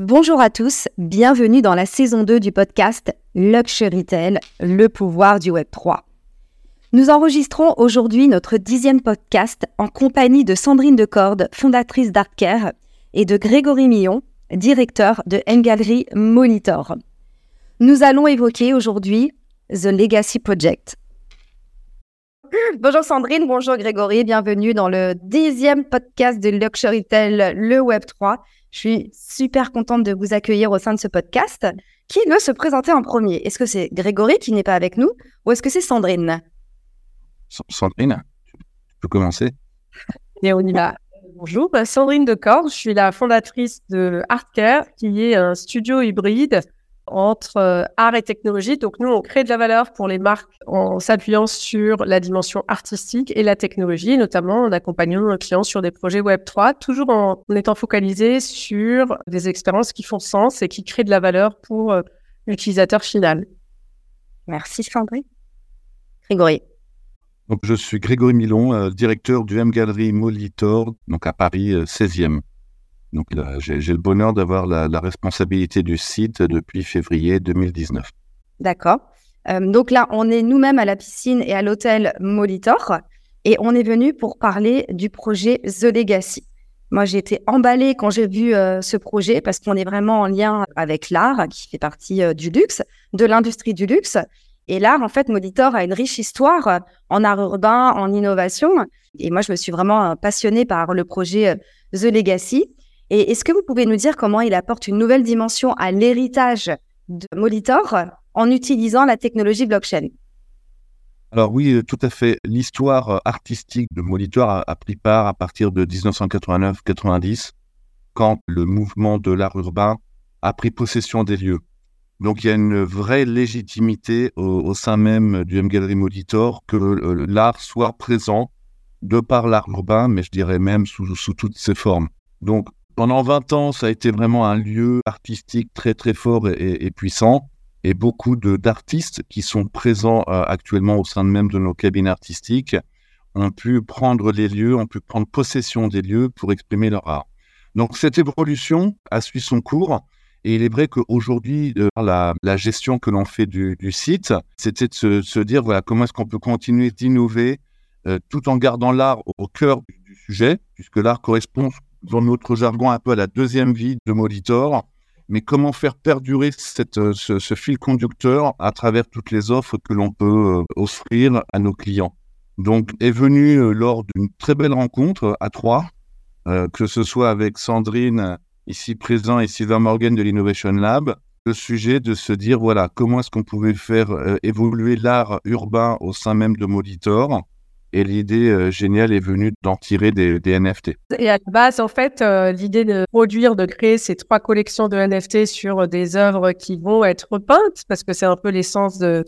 Bonjour à tous, bienvenue dans la saison 2 du podcast Luxurytail, le pouvoir du Web3. Nous enregistrons aujourd'hui notre 10e podcast en compagnie de Sandrine Decorde, fondatrice d'Artcare, et de Grégory Millon, directeur de M Gallery Molitor. Nous allons évoquer aujourd'hui The Legacy Project. Bonjour Sandrine, bonjour Grégory, bienvenue dans le 10e podcast de Luxurytail, le Web3. Je suis super contente de vous accueillir au sein de ce podcast. Qui veut se présenter en premier? Est-ce que c'est Grégory qui n'est pas avec nous ou est-ce que c'est Sandrine? Sandrine, tu peux commencer. Et on y va. Bonjour, Sandrine Decorde, je suis la fondatrice de Artcare, qui est un studio hybride entre art et technologie. Donc nous, on crée de la valeur pour les marques en s'appuyant sur la dimension artistique et la technologie, notamment en accompagnant nos clients sur des projets Web3, toujours en étant focalisés sur des expériences qui font sens et qui créent de la valeur pour l'utilisateur final. Merci Sandrine. Grégory. Donc, je suis Grégory Millon, directeur du M Gallery Molitor, donc à Paris 16e. Donc, là, j'ai le bonheur d'avoir la responsabilité du site depuis février 2019. D'accord. Donc là, on est nous-mêmes à la piscine et à l'hôtel Molitor et on est venu pour parler du projet The Legacy. Moi, j'ai été emballée quand j'ai vu ce projet parce qu'on est vraiment en lien avec l'art qui fait partie du luxe, de l'industrie du luxe. Et là, en fait, Molitor a une riche histoire en art urbain, en innovation. Et moi, je me suis vraiment passionnée par le projet The Legacy. Et est-ce que vous pouvez nous dire comment il apporte une nouvelle dimension à l'héritage de Molitor en utilisant la technologie blockchain? Alors oui, tout à fait. L'histoire artistique de Molitor a pris part à partir de 1989-90, quand le mouvement de l'art urbain a pris possession des lieux. Donc, il y a une vraie légitimité au sein même du M Gallery Molitor que l'art soit présent de par l'art urbain, mais je dirais même sous toutes ses formes. Donc, pendant 20 ans, ça a été vraiment un lieu artistique très, très fort et puissant. Et beaucoup d'artistes qui sont présents actuellement au sein même de nos cabines artistiques ont pu prendre les lieux, ont pu prendre possession des lieux pour exprimer leur art. Donc, cette évolution a suivi son cours. Et il est vrai qu'aujourd'hui, la gestion que l'on fait du site, c'était de se dire voilà, comment est-ce qu'on peut continuer d'innover tout en gardant l'art au cœur du sujet, puisque l'art correspond, dans notre jargon, un peu à la deuxième vie de Molitor. Mais comment faire perdurer ce fil conducteur à travers toutes les offres que l'on peut offrir à nos clients. Donc, est venu lors d'une très belle rencontre à Troyes, que ce soit avec Sandrine ici présent, et Sylvain Morgan de l'Innovation Lab, le sujet de se dire, voilà, comment est-ce qu'on pouvait faire évoluer l'art urbain au sein même de Molitor. Et l'idée géniale est venue d'en tirer des NFT. Et à la base, en fait, l'idée de produire, de créer ces 3 collections de NFT sur des œuvres qui vont être repeintes, parce que c'est un peu l'essence de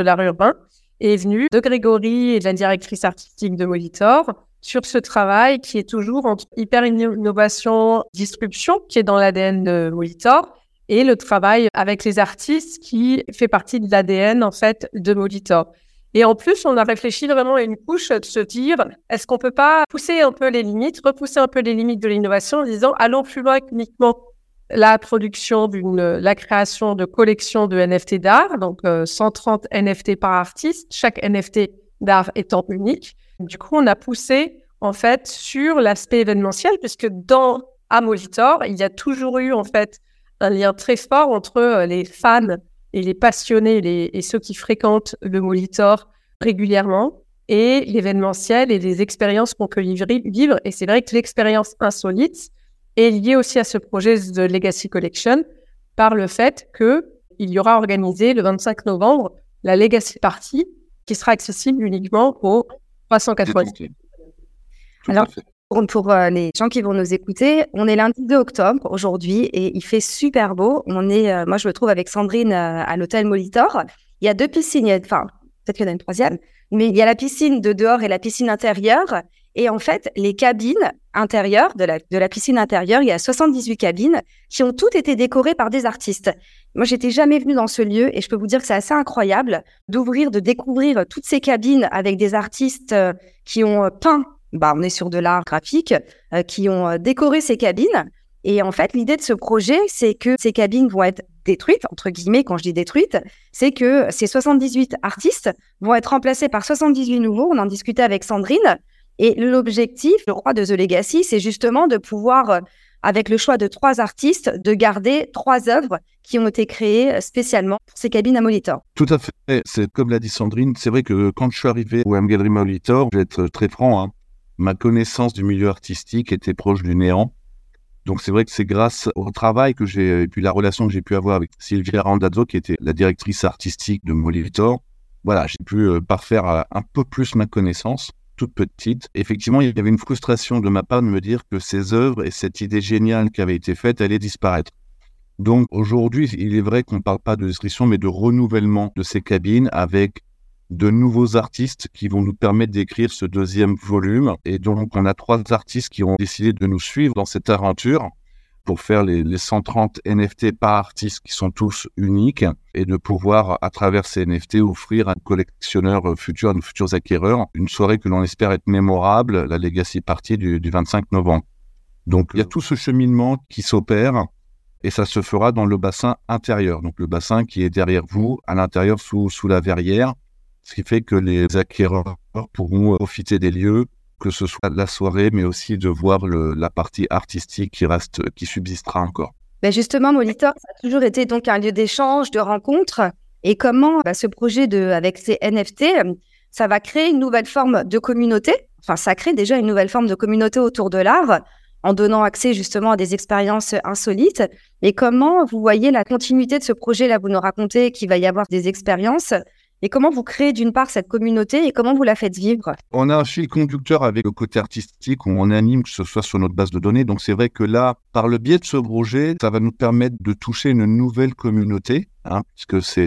l'art urbain, est venue de Grégory et de la directrice artistique de Molitor, sur ce travail qui est toujours entre hyper innovation, disruption, qui est dans l'ADN de Molitor, et le travail avec les artistes qui fait partie de l'ADN, en fait, de Molitor. Et en plus, on a réfléchi vraiment à une couche de se dire, est-ce qu'on peut pas pousser un peu les limites, repousser un peu les limites de l'innovation en disant, allons plus loin uniquement la production la création de collections de NFT d'art, donc 130 NFT par artiste, chaque NFT d'art étant unique. Du coup, on a poussé, en fait, sur l'aspect événementiel, puisque à Molitor, il y a toujours eu, en fait, un lien très fort entre les fans et les passionnés et ceux qui fréquentent le Molitor régulièrement et l'événementiel et les expériences qu'on peut vivre. Et c'est vrai que l'expérience insolite est liée aussi à ce projet de Legacy Collection par le fait qu'il y aura organisé le 25 novembre la Legacy Party qui sera accessible uniquement aux 380. Alors, pour les gens qui vont nous écouter, on est lundi 2 octobre aujourd'hui et il fait super beau. Moi, je me trouve avec Sandrine à l'hôtel Molitor. Il y a 2 piscines, enfin, peut-être qu'il y en a une 3e, mais il y a la piscine de dehors et la piscine intérieure. Et en fait, les cabines intérieures de la piscine intérieure, il y a 78 cabines qui ont toutes été décorées par des artistes. Moi, j'étais jamais venue dans ce lieu et je peux vous dire que c'est assez incroyable de découvrir toutes ces cabines avec des artistes qui ont peint, on est sur de l'art graphique, qui ont décoré ces cabines. Et en fait, l'idée de ce projet, c'est que ces cabines vont être détruites, entre guillemets, quand je dis détruites, c'est que ces 78 artistes vont être remplacés par 78 nouveaux. On en discutait avec Sandrine. Et l'objectif, je crois, de The Legacy, c'est justement de pouvoir, avec le choix de 3 artistes, de garder 3 œuvres qui ont été créées spécialement pour ces cabines à Molitor. Tout à fait. C'est comme l'a dit Sandrine, c'est vrai que quand je suis arrivé au M Gallery Molitor, je vais être très franc, ma connaissance du milieu artistique était proche du néant. Donc c'est vrai que c'est grâce au travail que j'ai, et puis la relation que j'ai pu avoir avec Sylvia Randazzo, qui était la directrice artistique de Molitor, voilà, j'ai pu parfaire un peu plus ma connaissance. Toute petite, effectivement, il y avait une frustration de ma part de me dire que ces œuvres et cette idée géniale qui avait été faite allaient disparaître. Donc aujourd'hui, il est vrai qu'on ne parle pas de destruction, mais de renouvellement de ces cabines avec de nouveaux artistes qui vont nous permettre d'écrire ce 2e volume. Et donc, on a 3 artistes qui ont décidé de nous suivre dans cette aventure pour faire les 130 NFT par artiste qui sont tous uniques et de pouvoir, à travers ces NFT, offrir à nos collectionneurs futurs, à nos futurs acquéreurs, une soirée que l'on espère être mémorable, la Legacy Party du 25 novembre. Donc, il y a tout ce cheminement qui s'opère et ça se fera dans le bassin intérieur. Donc, le bassin qui est derrière vous, à l'intérieur, sous la verrière, ce qui fait que les acquéreurs pourront profiter des lieux, que ce soit la soirée, mais aussi de voir la partie artistique qui subsistera encore. Ben justement, Molitor, ça a toujours été donc un lieu d'échange, de rencontre. Et comment ce projet avec ces NFT, ça va créer une nouvelle forme de communauté. Enfin, ça crée déjà une nouvelle forme de communauté autour de l'art, en donnant accès justement à des expériences insolites. Et comment vous voyez la continuité de ce projet? Là, vous nous racontez qu'il va y avoir des expériences. Et comment vous créez d'une part cette communauté et comment vous la faites vivre? On a un fil conducteur avec le côté artistique où on anime que ce soit sur notre base de données. Donc c'est vrai que là, par le biais de ce projet, ça va nous permettre de toucher une nouvelle communauté, puisque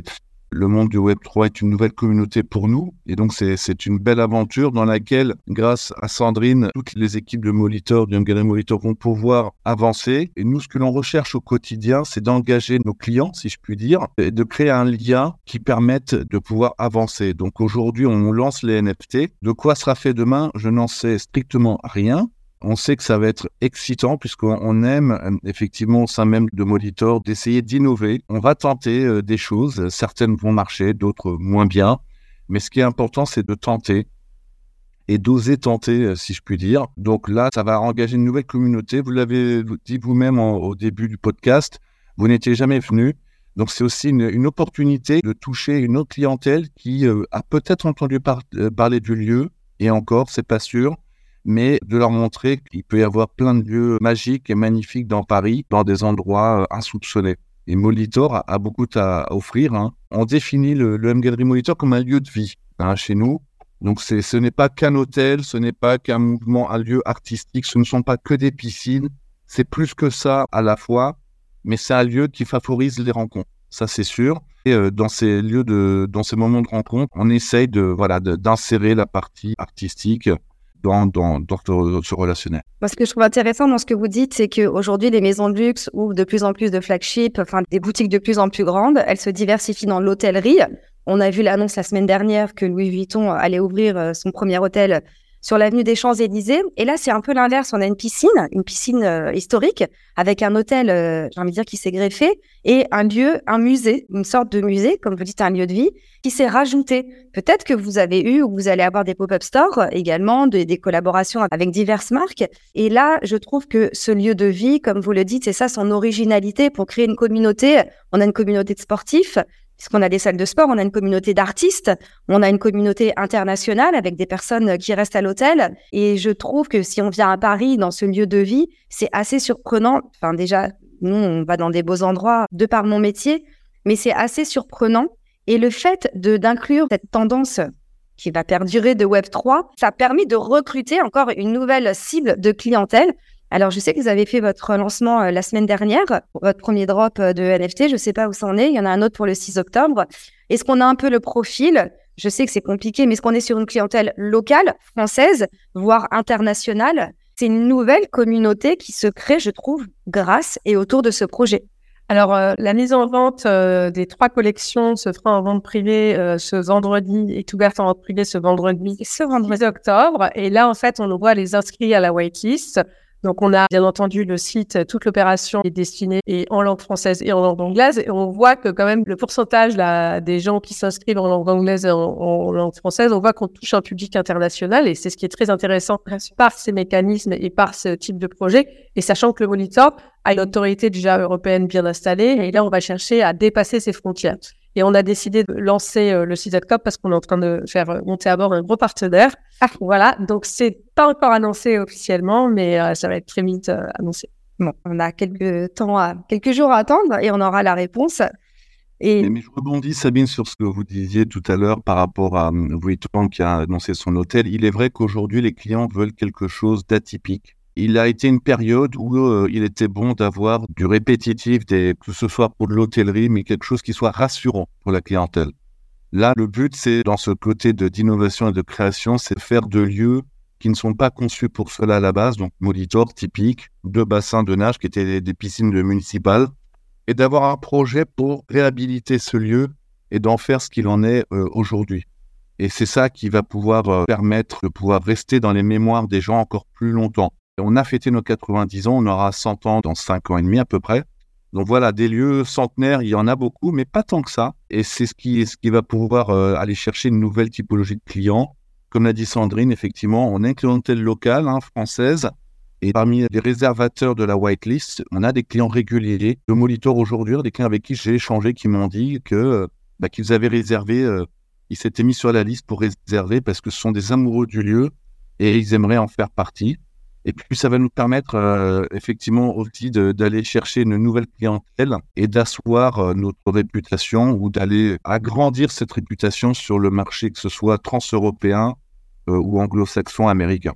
le monde du Web3 est une nouvelle communauté pour nous. Et donc c'est une belle aventure dans laquelle, grâce à Sandrine, toutes les équipes de Molitor, du M Gallery Molitor vont pouvoir avancer. Et nous, ce que l'on recherche au quotidien, c'est d'engager nos clients, si je puis dire, et de créer un lien qui permette de pouvoir avancer. Donc aujourd'hui, on lance les NFT. De quoi sera fait demain? Je n'en sais strictement rien. On sait que ça va être excitant puisqu'on aime effectivement au sein même de Molitor d'essayer d'innover. On va tenter des choses, certaines vont marcher, d'autres moins bien. Mais ce qui est important, c'est de tenter et d'oser tenter, si je puis dire. Donc là, ça va engager une nouvelle communauté. Vous l'avez dit vous-même au début du podcast, vous n'étiez jamais venu. Donc c'est aussi une opportunité de toucher une autre clientèle qui a peut-être entendu parler du lieu. Et encore, c'est pas sûr. Mais de leur montrer qu'il peut y avoir plein de lieux magiques et magnifiques dans Paris, dans des endroits insoupçonnés. Et Molitor a beaucoup à offrir. On définit le M Gallery Molitor comme un lieu de vie chez nous. Donc ce n'est pas qu'un hôtel, ce n'est pas qu'un mouvement, un lieu artistique, ce ne sont pas que des piscines. C'est plus que ça à la fois, mais c'est un lieu qui favorise les rencontres. Ça, c'est sûr. Et dans ces moments de rencontre, on essaye d'insérer la partie artistique dans ce relationnel. Moi, ce que je trouve intéressant dans ce que vous dites, c'est qu'aujourd'hui, les maisons de luxe ou de plus en plus de flagships, enfin des boutiques de plus en plus grandes, elles se diversifient dans l'hôtellerie. On a vu l'annonce la semaine dernière que Louis Vuitton allait ouvrir son premier hôtel sur l'avenue des Champs-Élysées. Et là, c'est un peu l'inverse. On a une piscine historique avec un hôtel, j'ai envie de dire, qui s'est greffé et un musée, une sorte de musée, comme vous dites, un lieu de vie, qui s'est rajouté. Peut-être que vous avez eu ou vous allez avoir des pop-up stores également, des collaborations avec diverses marques. Et là, je trouve que ce lieu de vie, comme vous le dites, c'est ça son originalité pour créer une communauté. On a une communauté de sportifs, puisqu'on a des salles de sport, on a une communauté d'artistes, on a une communauté internationale avec des personnes qui restent à l'hôtel. Et je trouve que si on vient à Paris dans ce lieu de vie, c'est assez surprenant. Enfin déjà, nous, on va dans des beaux endroits de par mon métier, mais c'est assez surprenant. Et le fait d'inclure cette tendance qui va perdurer de Web3, ça permet de recruter encore une nouvelle cible de clientèle. Alors, je sais que vous avez fait votre lancement la semaine dernière, votre premier drop de NFT. Je ne sais pas où ça en est. Il y en a un autre pour le 6 octobre. Est-ce qu'on a un peu le profil? Je sais que c'est compliqué, mais est-ce qu'on est sur une clientèle locale, française, voire internationale? C'est une nouvelle communauté qui se crée, je trouve, grâce et autour de ce projet. Alors, la mise en vente des 3 collections se fera en vente privée ce vendredi, est ouverte en vente privée ce vendredi 10 octobre. Et là, en fait, on voit les inscrits à la waitlist. Donc, on a bien entendu le site, toute l'opération est destinée et en langue française et en langue anglaise. Et on voit que quand même le pourcentage là, des gens qui s'inscrivent en langue anglaise et en langue française, on voit qu'on touche un public international. Et c'est ce qui est très intéressant par ces mécanismes et par ce type de projet. Et sachant que le Molitor a une autorité déjà européenne bien installée. Et là, on va chercher à dépasser ses frontières. Et on a décidé de lancer le site.com parce qu'on est en train de faire monter à bord un gros partenaire. Ah, voilà, donc c'est pas encore annoncé officiellement, mais ça va être très vite annoncé. Bon, on a quelques jours à attendre et on aura la réponse. Mais je rebondis, Sabine, sur ce que vous disiez tout à l'heure par rapport à Vuitton qui a annoncé son hôtel. Il est vrai qu'aujourd'hui, les clients veulent quelque chose d'atypique. Il a été une période où il était bon d'avoir du répétitif, que ce soit pour de l'hôtellerie, mais quelque chose qui soit rassurant pour la clientèle. Là, le but, c'est dans ce côté d'innovation et de création, c'est faire de lieux qui ne sont pas conçus pour cela à la base, donc Molitor typique, 2 bassins de nage qui étaient des piscines municipales, et d'avoir un projet pour réhabiliter ce lieu et d'en faire ce qu'il en est aujourd'hui. Et c'est ça qui va pouvoir permettre de pouvoir rester dans les mémoires des gens encore plus longtemps. On a fêté nos 90 ans, on aura 100 ans dans 5 ans et demi à peu près. Donc voilà, des lieux centenaires, il y en a beaucoup, mais pas tant que ça. Et c'est ce qui va pouvoir aller chercher une nouvelle typologie de clients. Comme l'a dit Sandrine, effectivement, on a une clientèle locale, française. Et parmi les réservateurs de la whitelist, on a des clients réguliers de Molitor aujourd'hui, des clients avec qui j'ai échangé, qui m'ont dit qu'ils avaient réservé, ils s'étaient mis sur la liste pour réserver parce que ce sont des amoureux du lieu et ils aimeraient en faire partie. Et puis, ça va nous permettre effectivement aussi d'aller chercher une nouvelle clientèle et d'asseoir notre réputation ou d'aller agrandir cette réputation sur le marché, que ce soit transeuropéen ou anglo-saxon américain.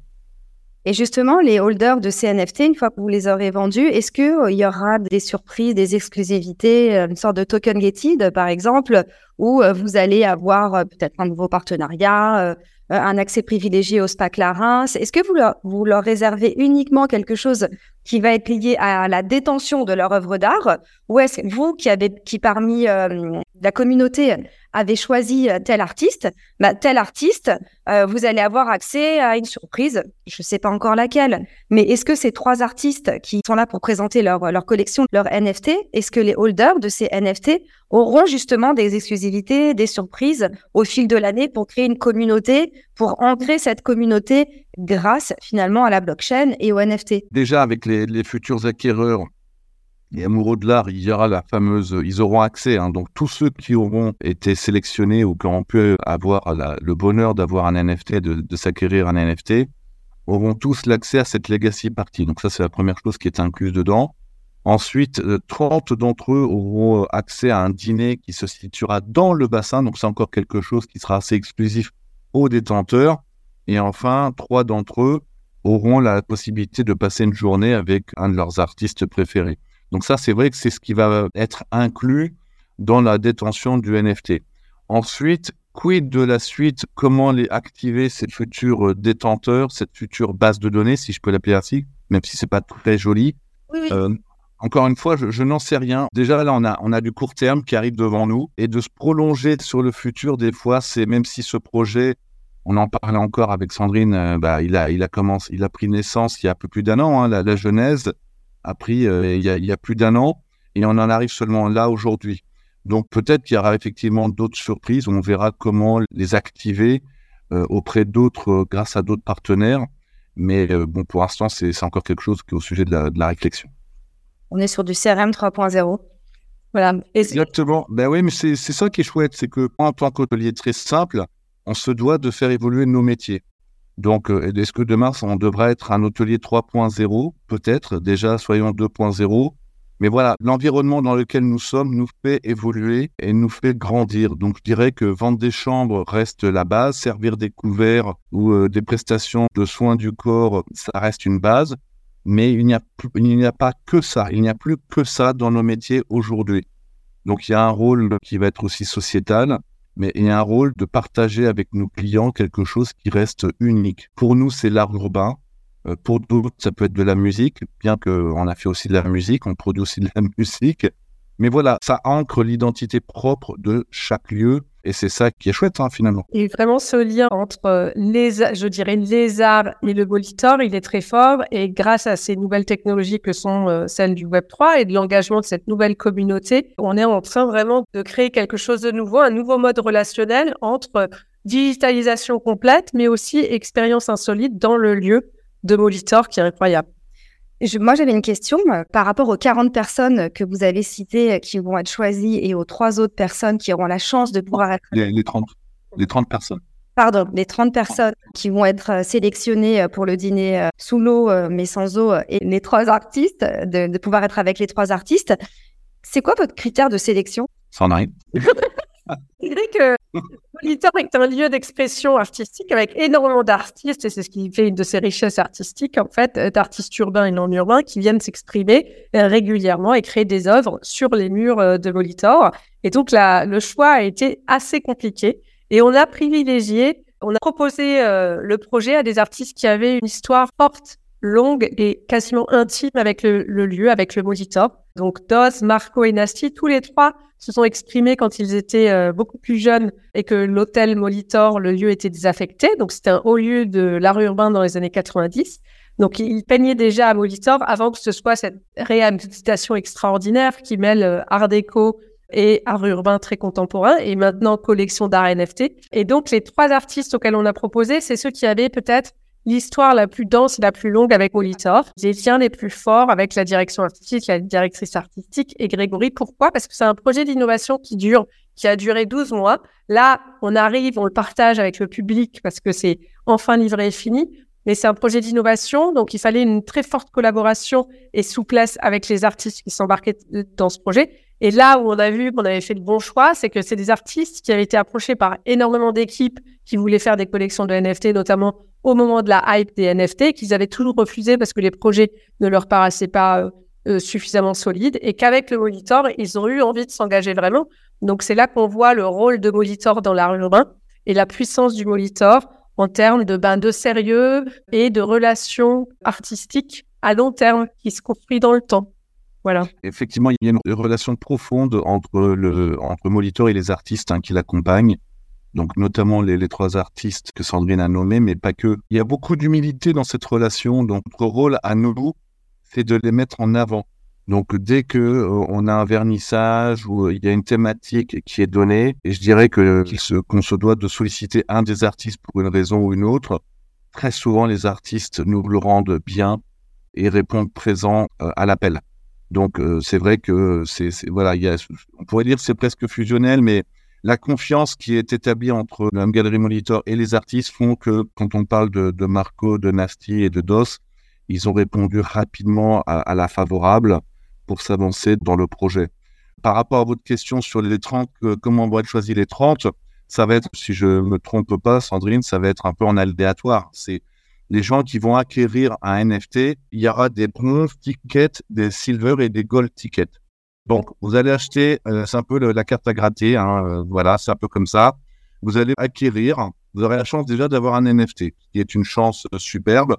Et justement, les holders de ces NFT, une fois que vous les aurez vendus, est-ce qu'il y aura des surprises, des exclusivités, une sorte de token gated, par exemple, où vous allez avoir peut-être un nouveau partenariat, un accès privilégié au spa Clarins? Est-ce que vous leur réservez uniquement quelque chose qui va être lié à la détention de leur œuvre d'art? Ou est-ce que vous, qui parmi la communauté, avez choisi tel artiste, vous allez avoir accès à une surprise, je ne sais pas encore laquelle, mais est-ce que ces 3 artistes qui sont là pour présenter leur collection, leur NFT, est-ce que les holders de ces NFT auront justement des exclusivités, des surprises au fil de l'année pour créer une communauté, pour ancrer cette communauté grâce finalement à la blockchain et aux NFT? Déjà, avec les futurs acquéreurs, les amoureux de l'art, il y aura la fameuse, ils auront accès. Donc, tous ceux qui auront été sélectionnés ou qui auront pu avoir le bonheur d'avoir un NFT, de s'acquérir un NFT, auront tous l'accès à cette legacy party. Donc, ça, c'est la première chose qui est incluse dedans. Ensuite, 30 d'entre eux auront accès à un dîner qui se situera dans le bassin. Donc, c'est encore quelque chose qui sera assez exclusif aux détenteurs. Et enfin, 3 d'entre eux auront la possibilité de passer une journée avec un de leurs artistes préférés. Donc ça, c'est vrai que c'est ce qui va être inclus dans la détention du NFT. Ensuite, quid de la suite? Comment activer ces futurs détenteurs, cette future base de données, si je peux l'appeler ainsi, même si ce n'est pas très joli. Oui. Encore une fois, je n'en sais rien. Déjà, là, on a du court terme qui arrive devant nous. Et de se prolonger sur le futur, des fois, c'est même si ce projet, on en parlait encore avec Sandrine, il a pris naissance il y a un peu plus d'un an, la genèse a pris il y a plus d'un an, et on en arrive seulement là aujourd'hui. Donc peut-être qu'il y aura effectivement d'autres surprises, on verra comment les activer auprès d'autres, grâce à d'autres partenaires, mais pour l'instant, c'est encore quelque chose qui est au sujet de la réflexion. On est sur du CRM 3.0. Voilà. Exactement, ben oui, mais c'est ça qui est chouette, c'est qu'en tant qu'hôtelier très simple, on se doit de faire évoluer nos métiers. Donc, est-ce que demain, on devra être un hôtelier 3.0 ? Peut-être, déjà, soyons 2.0. Mais voilà, l'environnement dans lequel nous sommes nous fait évoluer et nous fait grandir. Donc, je dirais que vendre des chambres reste la base, servir des couverts ou des prestations de soins du corps, ça reste une base. Mais il n'y a plus que ça dans nos métiers aujourd'hui. Donc, il y a un rôle qui va être aussi sociétal. Mais il y a un rôle de partager avec nos clients quelque chose qui reste unique. Pour nous, c'est l'art urbain. Pour d'autres, ça peut être de la musique, bien qu'on a fait aussi de la musique, on produit aussi de la musique. Mais voilà, ça ancre l'identité propre de chaque lieu. Et c'est ça qui est chouette, hein, finalement. Et vraiment, ce lien entre les arts et le Molitor, il est très fort. Et grâce à ces nouvelles technologies que sont celles du Web3 et de l'engagement de cette nouvelle communauté, on est en train vraiment de créer quelque chose de nouveau, un nouveau mode relationnel entre digitalisation complète, mais aussi expérience insolite dans le lieu de Molitor qui est incroyable. Moi, j'avais une question par rapport aux 40 personnes que vous avez citées qui vont être choisies et aux 3 autres personnes qui auront la chance de pouvoir être... Les 30 personnes. Pardon, les 30 personnes qui vont être sélectionnées pour le dîner sous l'eau, mais sans eau, et les 3 artistes, de pouvoir être avec les 3 artistes. C'est quoi votre critère de sélection ? Ça en arrive. C'est vrai que Molitor est un lieu d'expression artistique avec énormément d'artistes, et c'est ce qui fait une de ses richesses artistiques, en fait, d'artistes urbains et non urbains qui viennent s'exprimer régulièrement et créer des œuvres sur les murs de Molitor. Et donc, le choix a été assez compliqué et on a proposé le projet à des artistes qui avaient une histoire forte, longue et quasiment intime avec le lieu, avec le Molitor. Donc, DOES, MARKO et NASTY, tous les 3 se sont exprimés quand ils étaient beaucoup plus jeunes et que l'hôtel Molitor, le lieu, était désaffecté. Donc, c'était un haut lieu de l'art urbain dans les années 90. Donc, ils peignaient déjà à Molitor avant que ce soit cette réhabilitation extraordinaire qui mêle art déco et art urbain très contemporain et maintenant collection d'art NFT. Et donc, les 3 artistes auxquels on a proposé, c'est ceux qui avaient peut-être l'histoire la plus dense et la plus longue avec Molitor, les liens les plus forts avec la direction artistique, la directrice artistique et Grégory. Pourquoi ? Parce que c'est un projet d'innovation qui a duré 12 mois. Là, on arrive, on le partage avec le public parce que c'est enfin livré et fini. Mais c'est un projet d'innovation, donc il fallait une très forte collaboration et souplesse avec les artistes qui s'embarquaient dans ce projet. Et là où on a vu qu'on avait fait le bon choix, c'est que c'est des artistes qui avaient été approchés par énormément d'équipes qui voulaient faire des collections de NFT, notamment au moment de la hype des NFT, qu'ils avaient toujours refusé parce que les projets ne leur paraissaient pas suffisamment solides et qu'avec le Molitor, ils ont eu envie de s'engager vraiment. Donc, c'est là qu'on voit le rôle de Molitor dans l'art urbain et la puissance du Molitor en termes de sérieux et de relations artistiques à long terme qui se construisent dans le temps. Voilà. Effectivement, il y a une relation profonde entre Molitor et les artistes qui l'accompagnent, donc notamment les 3 artistes que Sandrine a nommés, mais pas que. Il y a beaucoup d'humilité dans cette relation, donc notre rôle à nous, c'est de les mettre en avant. Donc dès qu'on a un vernissage ou il y a une thématique qui est donnée, et je dirais qu'on se doit de solliciter un des artistes pour une raison ou une autre, très souvent les artistes nous le rendent bien et répondent présents à l'appel. Donc, c'est vrai que voilà, on pourrait dire que c'est presque fusionnel, mais la confiance qui est établie entre le M Gallery Molitor et les artistes font que quand on parle de Marco, de Nasty et de DOS, ils ont répondu rapidement à la favorable pour s'avancer dans le projet. Par rapport à votre question sur les 30, comment vont être choisis les 30, ça va être, si je ne me trompe pas, Sandrine, ça va être un peu en aléatoire. C'est les gens qui vont acquérir un NFT, il y aura des bronze tickets, des silver et des gold tickets. Donc, vous allez acheter, c'est un peu la carte à gratter, voilà, c'est un peu comme ça. Vous allez acquérir, vous aurez la chance déjà d'avoir un NFT, qui est une chance superbe.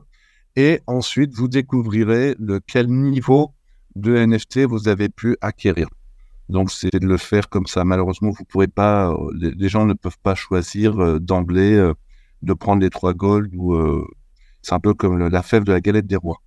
Et ensuite, vous découvrirez quel niveau de NFT vous avez pu acquérir. Donc, c'est de le faire comme ça. Malheureusement, vous pourrez pas, les gens ne peuvent pas choisir d'emblée de prendre les 3 gold ou... C'est un peu comme la fève de la galette des rois.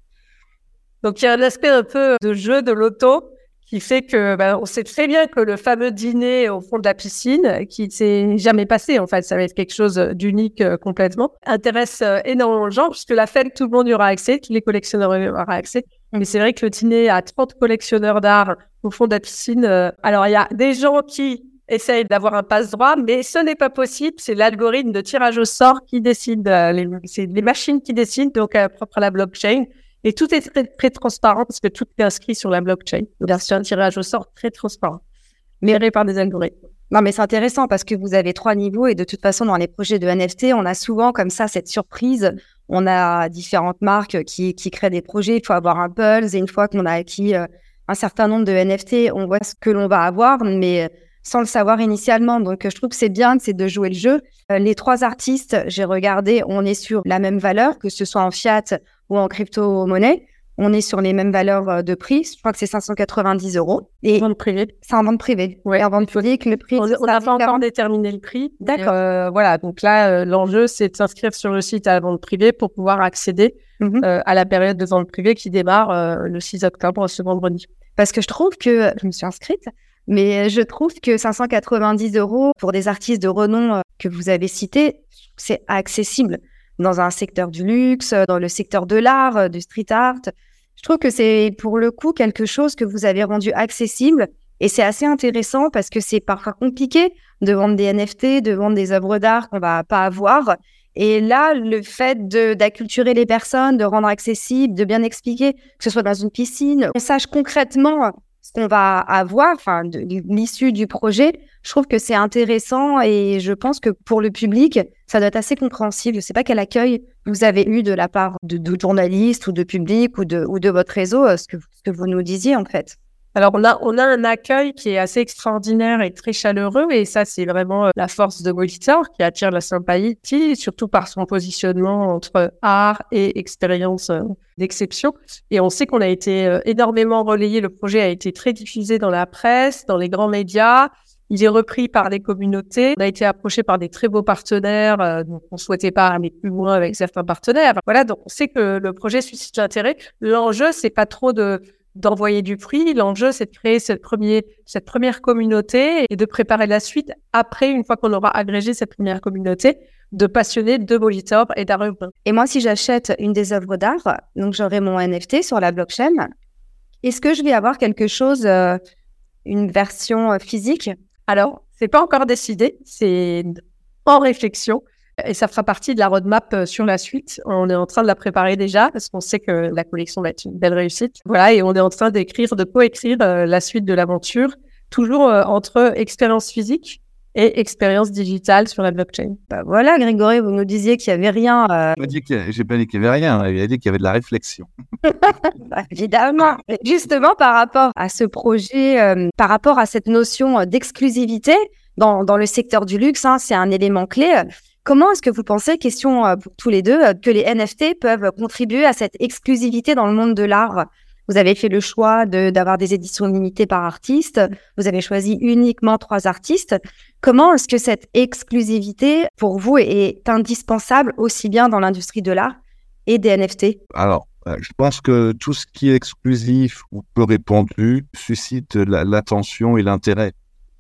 Donc, il y a un aspect un peu de jeu de loto qui fait que on sait très bien que le fameux dîner au fond de la piscine, qui ne s'est jamais passé, en fait, ça va être quelque chose d'unique complètement, intéresse énormément de gens puisque la fête, tout le monde y aura accès, tous les collectionneurs y auront accès. Mais c'est vrai que le dîner à 30 collectionneurs d'art au fond de la piscine, alors il y a des gens qui essayent d'avoir un passe-droit, mais ce n'est pas possible. C'est l'algorithme de tirage au sort qui décide, c'est les machines qui décident, donc propre à la blockchain. Et tout est très, très transparent parce que tout est inscrit sur la blockchain. Donc, c'est un tirage au sort très transparent, géré par des algorithmes. Non, mais c'est intéressant parce que vous avez 3 niveaux et de toute façon, dans les projets de NFT, on a souvent comme ça cette surprise. On a différentes marques qui créent des projets. Il faut avoir un pulse et une fois qu'on a acquis un certain nombre de NFT, on voit ce que l'on va avoir, mais sans le savoir initialement. Donc, je trouve que c'est bien, c'est de jouer le jeu. Les 3 artistes, j'ai regardé, on est sur la même valeur, que ce soit en fiat ou en crypto-monnaie. On est sur les mêmes valeurs de prix. Je crois que c'est 590 €. Et en vente privée. C'est en vente privée. Ouais. En vente publique, le prix. On n'a pas encore déterminé le prix. D'accord. Voilà. Donc là, l'enjeu, c'est de s'inscrire sur le site à la vente privée pour pouvoir accéder à la période de vente privée qui démarre le 6 octobre, ce vendredi. Parce que je trouve que je me suis inscrite, mais je trouve que 590 € pour des artistes de renom que vous avez cités, c'est accessible dans un secteur du luxe, dans le secteur de l'art, du street art. Je trouve que c'est pour le coup quelque chose que vous avez rendu accessible et c'est assez intéressant parce que c'est parfois compliqué de vendre des NFT, de vendre des œuvres d'art qu'on va pas avoir. Et là, le fait d'acculturer les personnes, de rendre accessible, de bien expliquer, que ce soit dans une piscine, qu'on sache concrètement ce qu'on va avoir, enfin l'issue du projet, je trouve que c'est intéressant et je pense que pour le public, ça doit être assez compréhensible. Je ne sais pas quel accueil vous avez eu de la part de journalistes ou de public ou de votre réseau, ce que vous nous disiez en fait. Alors, on a un accueil qui est assez extraordinaire et très chaleureux et ça, c'est vraiment la force de Molitor qui attire la sympathie, surtout par son positionnement entre art et expérience d'exception. Et on sait qu'on a été énormément relayé, le projet a été très diffusé dans la presse, dans les grands médias, il est repris par les communautés, on a été approché par des très beaux partenaires, donc on souhaitait pas aller plus loin avec certains partenaires. Voilà, donc on sait que le projet suscite l'intérêt. L'enjeu, c'est pas trop d'envoyer du prix. L'enjeu, c'est de créer cette première communauté et de préparer la suite après, une fois qu'on aura agrégé cette première communauté de passionnés de Molitor et d'art urbain. Et moi, si j'achète une des œuvres d'art, donc j'aurai mon NFT sur la blockchain, est-ce que je vais avoir quelque chose, une version physique? Alors, c'est pas encore décidé, c'est en réflexion. Et ça fera partie de la roadmap sur la suite. On est en train de la préparer déjà parce qu'on sait que la collection va être une belle réussite. Voilà, et on est en train de coécrire la suite de l'aventure, toujours entre expérience physique et expérience digitale sur la blockchain. Bah voilà, Grégory, vous nous disiez qu'il n'y avait rien. J'ai pas dit qu'il n'y avait rien, il a dit qu'il y avait de la réflexion. Bah, évidemment. Justement, par rapport à ce projet, par rapport à cette notion d'exclusivité dans le secteur du luxe, hein, c'est un élément clé. Comment est-ce que vous pensez, question pour tous les deux, que les NFT peuvent contribuer à cette exclusivité dans le monde de l'art? Vous avez fait le choix d'avoir des éditions limitées par artiste. Vous avez choisi uniquement 3 artistes. Comment est-ce que cette exclusivité, pour vous, est indispensable aussi bien dans l'industrie de l'art et des NFT? Alors, je pense que tout ce qui est exclusif ou peu répandu suscite l'attention et l'intérêt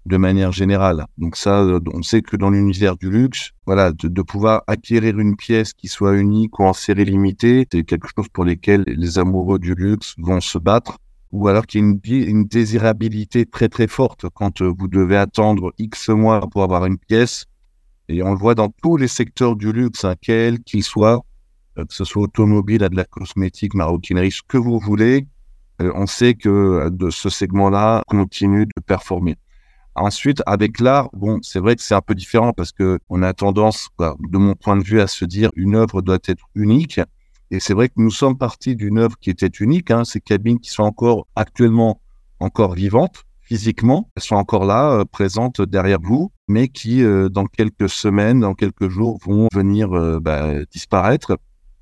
de manière générale. Donc ça, on sait que dans l'univers du luxe, voilà, de pouvoir acquérir une pièce qui soit unique ou en série limitée, c'est quelque chose pour lequel les amoureux du luxe vont se battre, ou alors qu'il y a une désirabilité très très forte quand vous devez attendre X mois pour avoir une pièce, et on le voit dans tous les secteurs du luxe, hein, quel qu'il soit, que ce soit automobile, à de la cosmétique, maroquinerie, ce que vous voulez, on sait que de ce segment-là continue de performer. Ensuite, avec l'art, bon, c'est vrai que c'est un peu différent parce que on a tendance, de mon point de vue, à se dire une œuvre doit être unique. Et c'est vrai que nous sommes partis d'une œuvre qui était unique, hein. Ces cabines qui sont actuellement encore vivantes physiquement, elles sont encore là, présentes derrière vous, mais qui, dans quelques semaines, dans quelques jours, vont venir disparaître.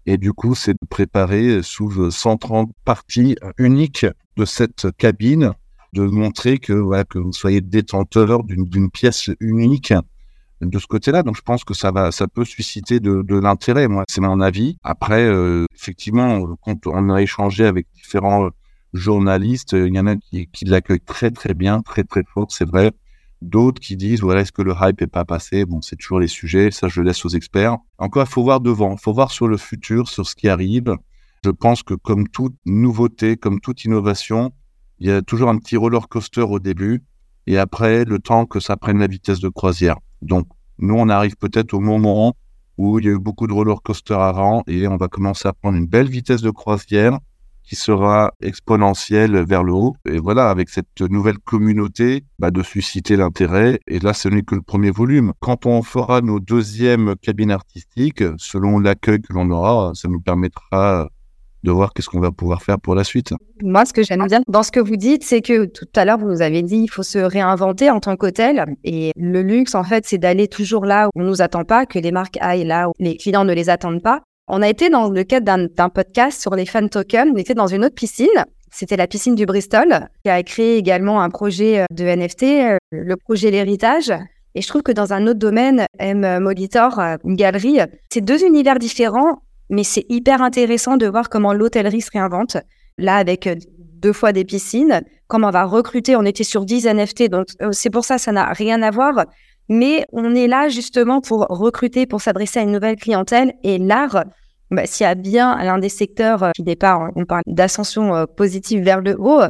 Et du coup, c'est de préparer sous 130 parties uniques de cette cabine, de montrer que vous soyez détenteur d'une pièce unique de ce côté-là. Donc, je pense que ça peut susciter de l'intérêt. Moi, c'est mon avis. Après, effectivement, quand on a échangé avec différents journalistes, il y en a qui l'accueillent très, très bien, très, très fort, c'est vrai. D'autres qui disent, voilà, est-ce que le hype n'est pas passé? Bon, c'est toujours les sujets. Ça, je laisse aux experts. Encore, il faut voir devant. Il faut voir sur le futur, sur ce qui arrive. Je pense que comme toute nouveauté, comme toute innovation, il y a toujours un petit roller coaster au début et après, le temps que ça prenne la vitesse de croisière. Donc, nous, on arrive peut-être au moment où il y a eu beaucoup de roller coaster avant et on va commencer à prendre une belle vitesse de croisière qui sera exponentielle vers le haut. Et voilà, avec cette nouvelle communauté, de susciter l'intérêt. Et là, ce n'est que le premier volume. Quand on fera nos deuxièmes cabines artistiques, selon l'accueil que l'on aura, ça nous permettra de voir qu'est-ce qu'on va pouvoir faire pour la suite. Moi, ce que j'aime bien dans ce que vous dites, c'est que tout à l'heure, vous nous avez dit il faut se réinventer en tant qu'hôtel. Et le luxe, en fait, c'est d'aller toujours là où on ne nous attend pas, que les marques aillent là où les clients ne les attendent pas. On a été dans le cadre d'un podcast sur les fan tokens, on était dans une autre piscine. C'était la piscine du Bristol, qui a créé également un projet de NFT, le projet L'Héritage. Et je trouve que dans un autre domaine, M Molitor, une galerie, c'est deux univers différents, mais c'est hyper intéressant de voir comment l'hôtellerie se réinvente. Là, avec deux fois des piscines, comment on va recruter, on était sur 10 NFT, donc c'est pour ça, ça n'a rien à voir. Mais on est là justement pour recruter, pour s'adresser à une nouvelle clientèle. Et l'art, bah, s'il y a bien l'un des secteurs qui n'est pas, on parle d'ascension positive vers le haut,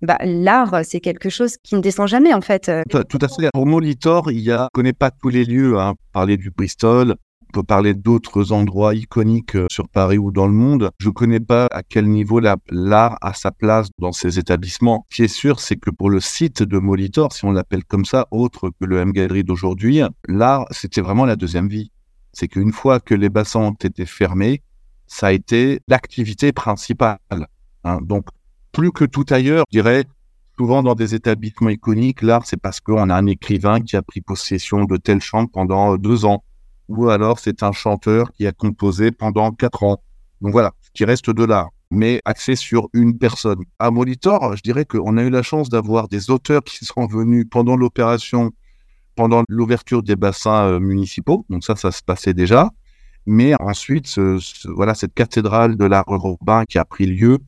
bah, l'art, c'est quelque chose qui ne descend jamais en fait. Tout à fait. Pour Molitor, on ne connaît pas tous les lieux. Hein. Parler du Bristol, on peut parler d'autres endroits iconiques sur Paris ou dans le monde. Je ne connais pas à quel niveau l'art a sa place dans ces établissements. Ce qui est sûr, c'est que pour le site de Molitor, si on l'appelle comme ça, autre que le M Gallery d'aujourd'hui, l'art, c'était vraiment la deuxième vie. C'est qu'une fois que les bassins ont été fermés, ça a été l'activité principale. Hein. Donc, plus que tout ailleurs, je dirais, souvent dans des établissements iconiques, l'art, c'est parce qu'on a un écrivain qui a pris possession de telle chambre pendant 2 ans. Ou alors, c'est un chanteur qui a composé pendant 4 ans. Donc voilà, ce qui reste de l'art, mais axé sur une personne. À Molitor, je dirais qu'on a eu la chance d'avoir des auteurs qui sont venus pendant l'opération, pendant l'ouverture des bassins municipaux. Donc ça se passait déjà. Mais ensuite, voilà, cette cathédrale de l'art urbain qui a pris lieu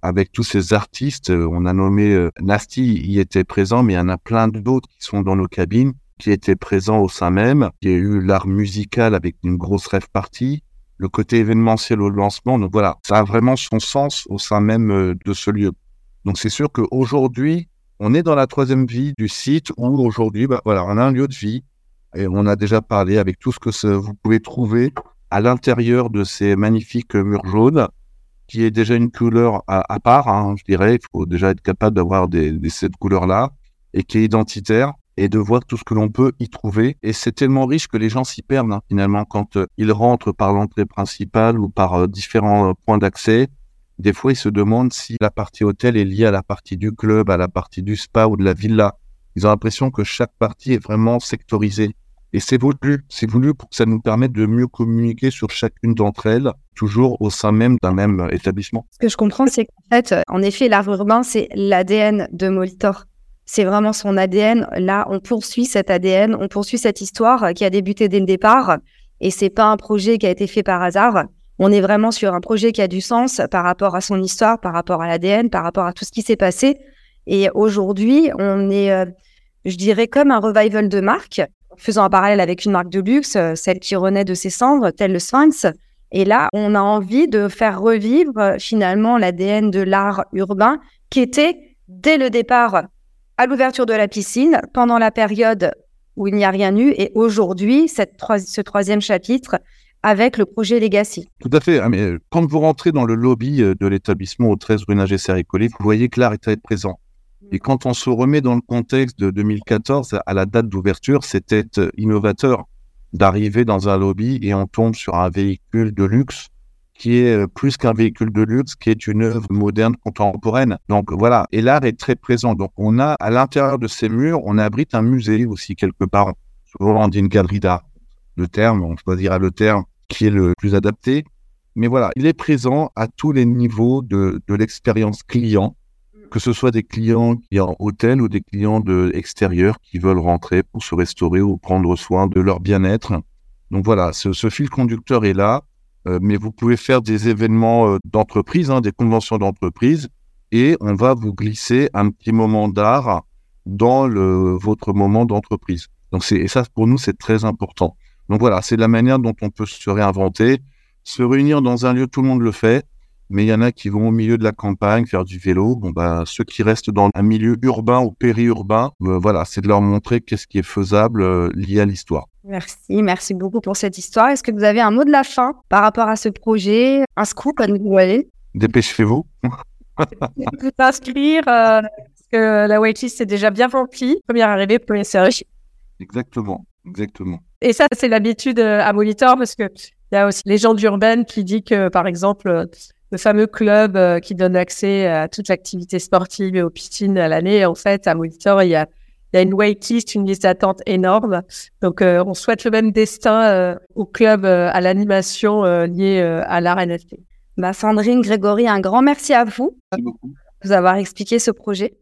avec tous ces artistes. On a nommé NASTY, y était présent, mais il y en a plein d'autres qui sont dans nos cabines, qui étaient présents au sein même. Il y a eu l'art musical avec une grosse rave party, le côté événementiel au lancement. Donc voilà, ça a vraiment son sens au sein même de ce lieu. Donc c'est sûr qu'aujourd'hui, on est dans la troisième vie du site où aujourd'hui, bah, voilà, on a un lieu de vie et on a déjà parlé avec tout ce que vous pouvez trouver à l'intérieur de ces magnifiques murs jaunes, qui est déjà une couleur à part, hein, je dirais. Il faut déjà être capable d'avoir cette couleur-là et qui est identitaire, et de voir tout ce que l'on peut y trouver. Et c'est tellement riche que les gens s'y perdent, hein, finalement, quand ils rentrent par l'entrée principale ou par différents points d'accès. Des fois, ils se demandent si la partie hôtel est liée à la partie du club, à la partie du spa ou de la villa. Ils ont l'impression que chaque partie est vraiment sectorisée. Et c'est voulu pour que ça nous permette de mieux communiquer sur chacune d'entre elles, toujours au sein même d'un même établissement. Ce que je comprends, c'est qu'en fait, en effet, l'art urbain, c'est l'ADN de Molitor. C'est vraiment son ADN. Là, on poursuit cet ADN, on poursuit cette histoire qui a débuté dès le départ. Et c'est pas un projet qui a été fait par hasard. On est vraiment sur un projet qui a du sens par rapport à son histoire, par rapport à l'ADN, par rapport à tout ce qui s'est passé. Et aujourd'hui, on est, je dirais, comme un revival de marque, faisant un parallèle avec une marque de luxe, celle qui renaît de ses cendres, telle le Sphinx. Et là, on a envie de faire revivre finalement l'ADN de l'art urbain qui était, dès le départ, à l'ouverture de la piscine, pendant la période où il n'y a rien eu, et aujourd'hui, ce troisième chapitre avec le projet Legacy. Tout à fait. Mais quand vous rentrez dans le lobby de l'établissement au 13 rue Nungesser et Coli, vous voyez que l'art était présent. Et quand on se remet dans le contexte de 2014, à la date d'ouverture, c'était innovateur d'arriver dans un lobby et on tombe sur un véhicule de luxe qui est plus qu'un véhicule de luxe, qui est une œuvre moderne, contemporaine. Donc voilà, et l'art est très présent. Donc on a, à l'intérieur de ces murs, on abrite un musée aussi quelque part. Souvent on dit une galerie d'art. Le terme, on choisira le terme qui est le plus adapté. Mais voilà, il est présent à tous les niveaux de l'expérience client, que ce soit des clients qui sont en hôtel ou des clients de extérieur qui veulent rentrer pour se restaurer ou prendre soin de leur bien-être. Donc voilà, ce fil conducteur est là. Mais vous pouvez faire des événements d'entreprise, hein, des conventions d'entreprise, et on va vous glisser un petit moment d'art dans votre moment d'entreprise. Donc et ça, pour nous, c'est très important. Donc voilà, c'est la manière dont on peut se réinventer. Se réunir dans un lieu, tout le monde le fait, mais il y en a qui vont au milieu de la campagne faire du vélo. Bon, bah, ceux qui restent dans un milieu urbain ou périurbain, voilà, c'est de leur montrer qu'est-ce qui est faisable lié à l'histoire. Merci beaucoup pour cette histoire. Est-ce que vous avez un mot de la fin par rapport à ce projet, un scoop à nous dévoiler? Dépêchez-vous. Vous inscrire, parce que la waitlist est déjà bien remplie. Première arrivée, première servée. Exactement. Et ça, c'est l'habitude à Molitor, parce qu'il y a aussi les gens urbaine qui disent que, par exemple, le fameux club qui donne accès à toute l'activité sportive et aux piscines à l'année, en fait, à Molitor, il y a Il y a une waitlist, une liste d'attente énorme. Donc, on souhaite le même destin au club, à l'animation liée à l'art NFT. Sandrine, Grégory, un grand merci à vous. Merci beaucoup. Vous avoir expliqué ce projet.